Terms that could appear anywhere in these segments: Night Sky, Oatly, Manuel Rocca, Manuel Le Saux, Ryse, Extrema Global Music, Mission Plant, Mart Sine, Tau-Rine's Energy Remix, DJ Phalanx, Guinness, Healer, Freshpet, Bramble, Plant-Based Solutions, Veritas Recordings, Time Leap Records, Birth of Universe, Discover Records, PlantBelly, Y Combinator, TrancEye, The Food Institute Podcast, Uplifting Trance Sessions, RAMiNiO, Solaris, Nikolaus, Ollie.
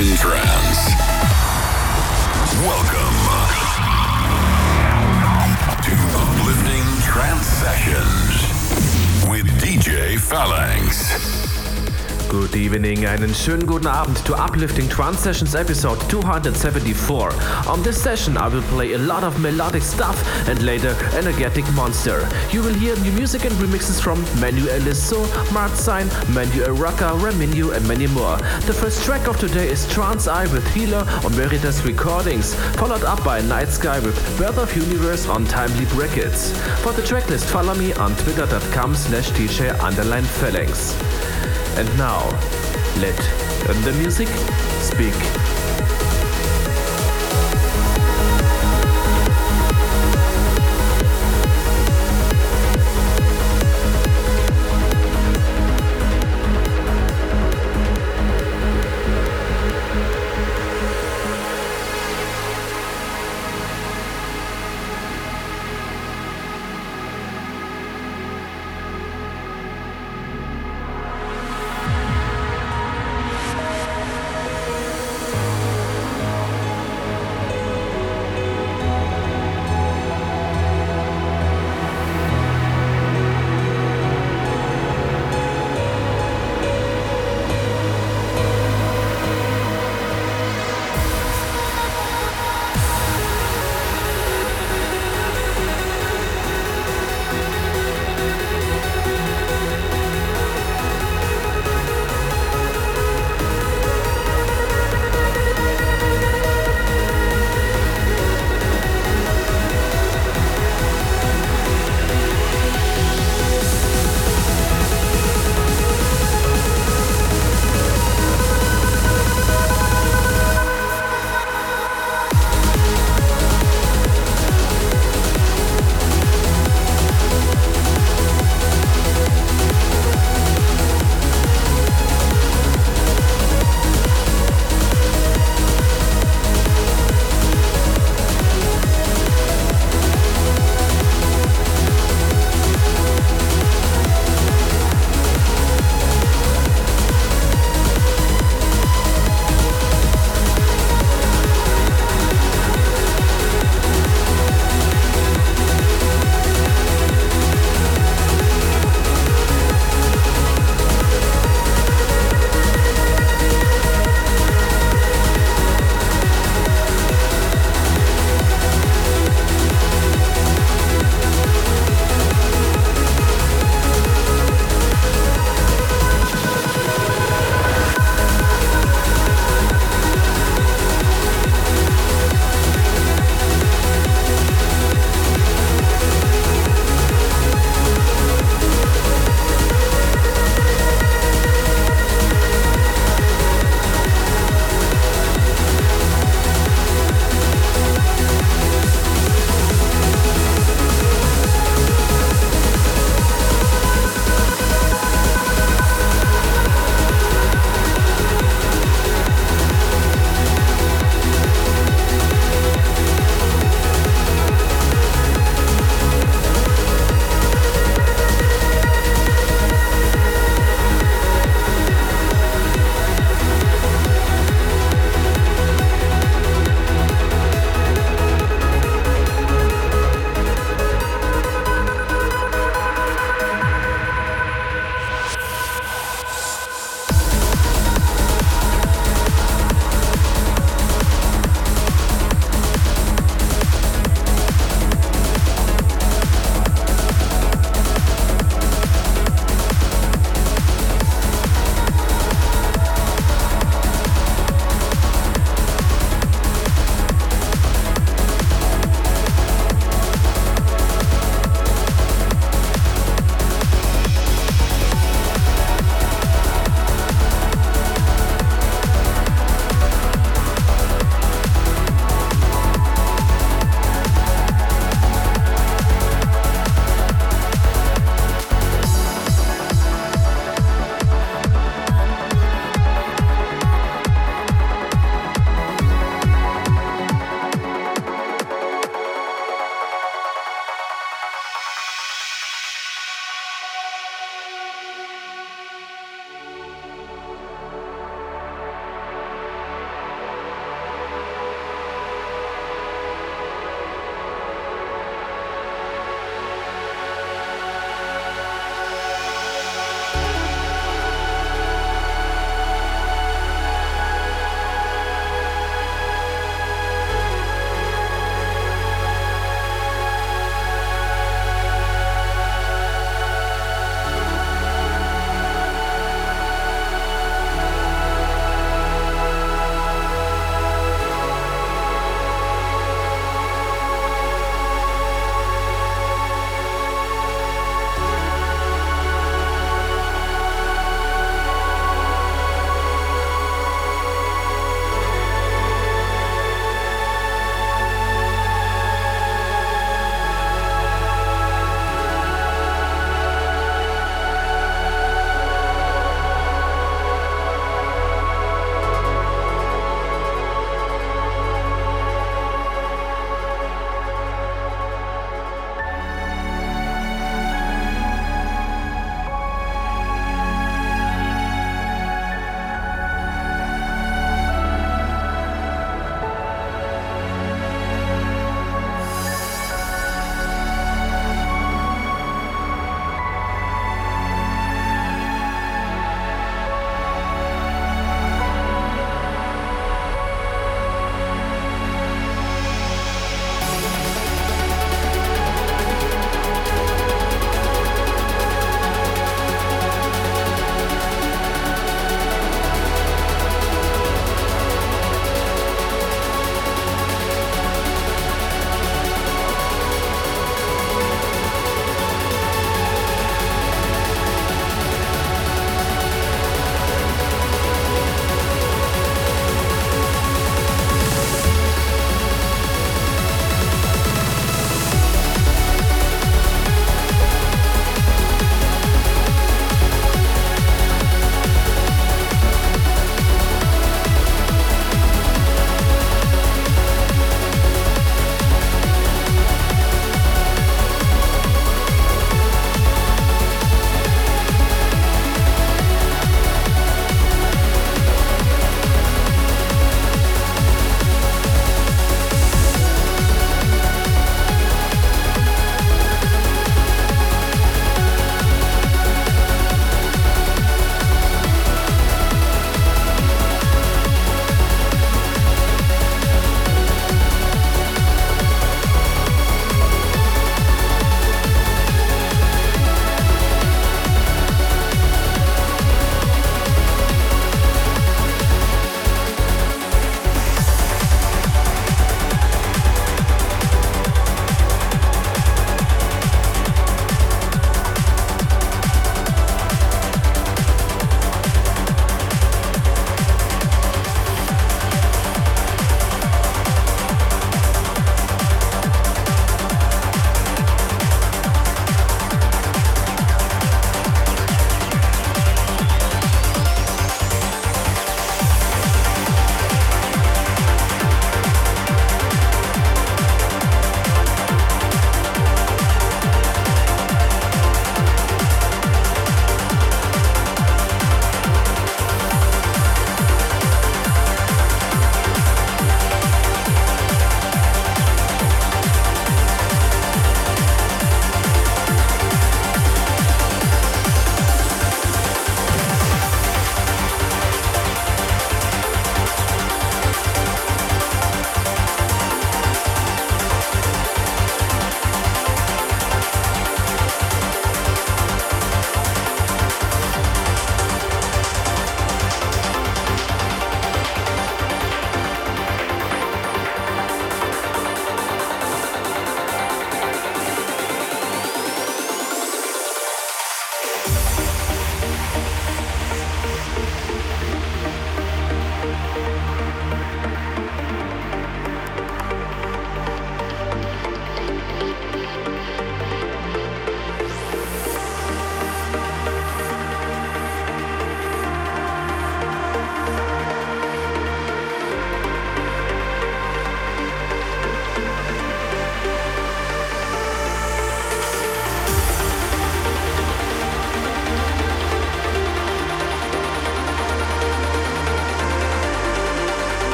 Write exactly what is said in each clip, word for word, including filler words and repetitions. in trance. Welcome to Uplifting Trance Sessions with D J Phalanx. Good evening, einen schönen guten Abend to Uplifting Trance Sessions episode two seventy-four. On this session I will play a lot of melodic stuff and later energetic monster. You will hear new music and remixes from Manuel Le Saux, Mart Sine, Manuel Rocca, RAMiNiO and many more. The first track of today is TrancEye with Healer on Veritas Recordings, followed up by Night Sky with Birth of Universe on Time Leap Records. For the tracklist follow me on twitter.com slash DJ underline Phalanx. And now, let the music speak. Oh,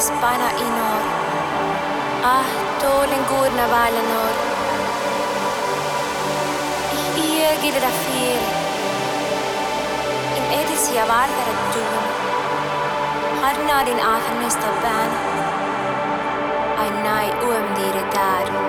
Sais paina inor, ah tolen gudna valenor. Ich irgide da viel, in edis ja valveret tuun, harnaadin ahmista pään, ain nai uemdiire tääru.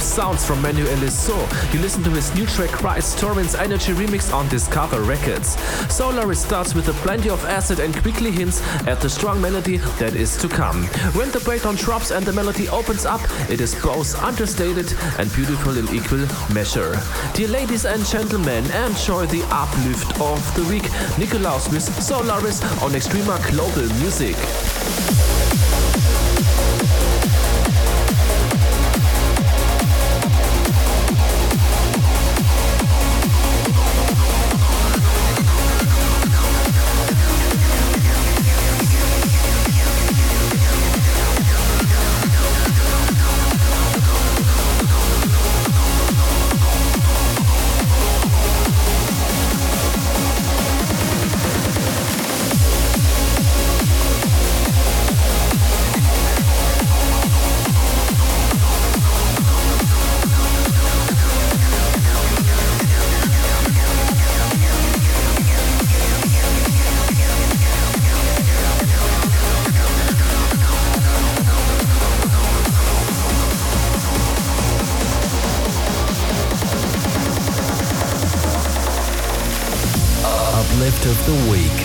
Sounds from Manuel Le Saux. You listen to his new track Ryse, Tau-Rine's Energy Remix on Discover Records. Solaris starts with a plenty of acid and quickly hints at the strong melody that is to come. When the breakdown drops and the melody opens up, it is both understated and beautiful in equal measure. Dear ladies and gentlemen, enjoy the uplift of the week. Nikolaus with Solaris on Extrema Global Music. Lift of the week.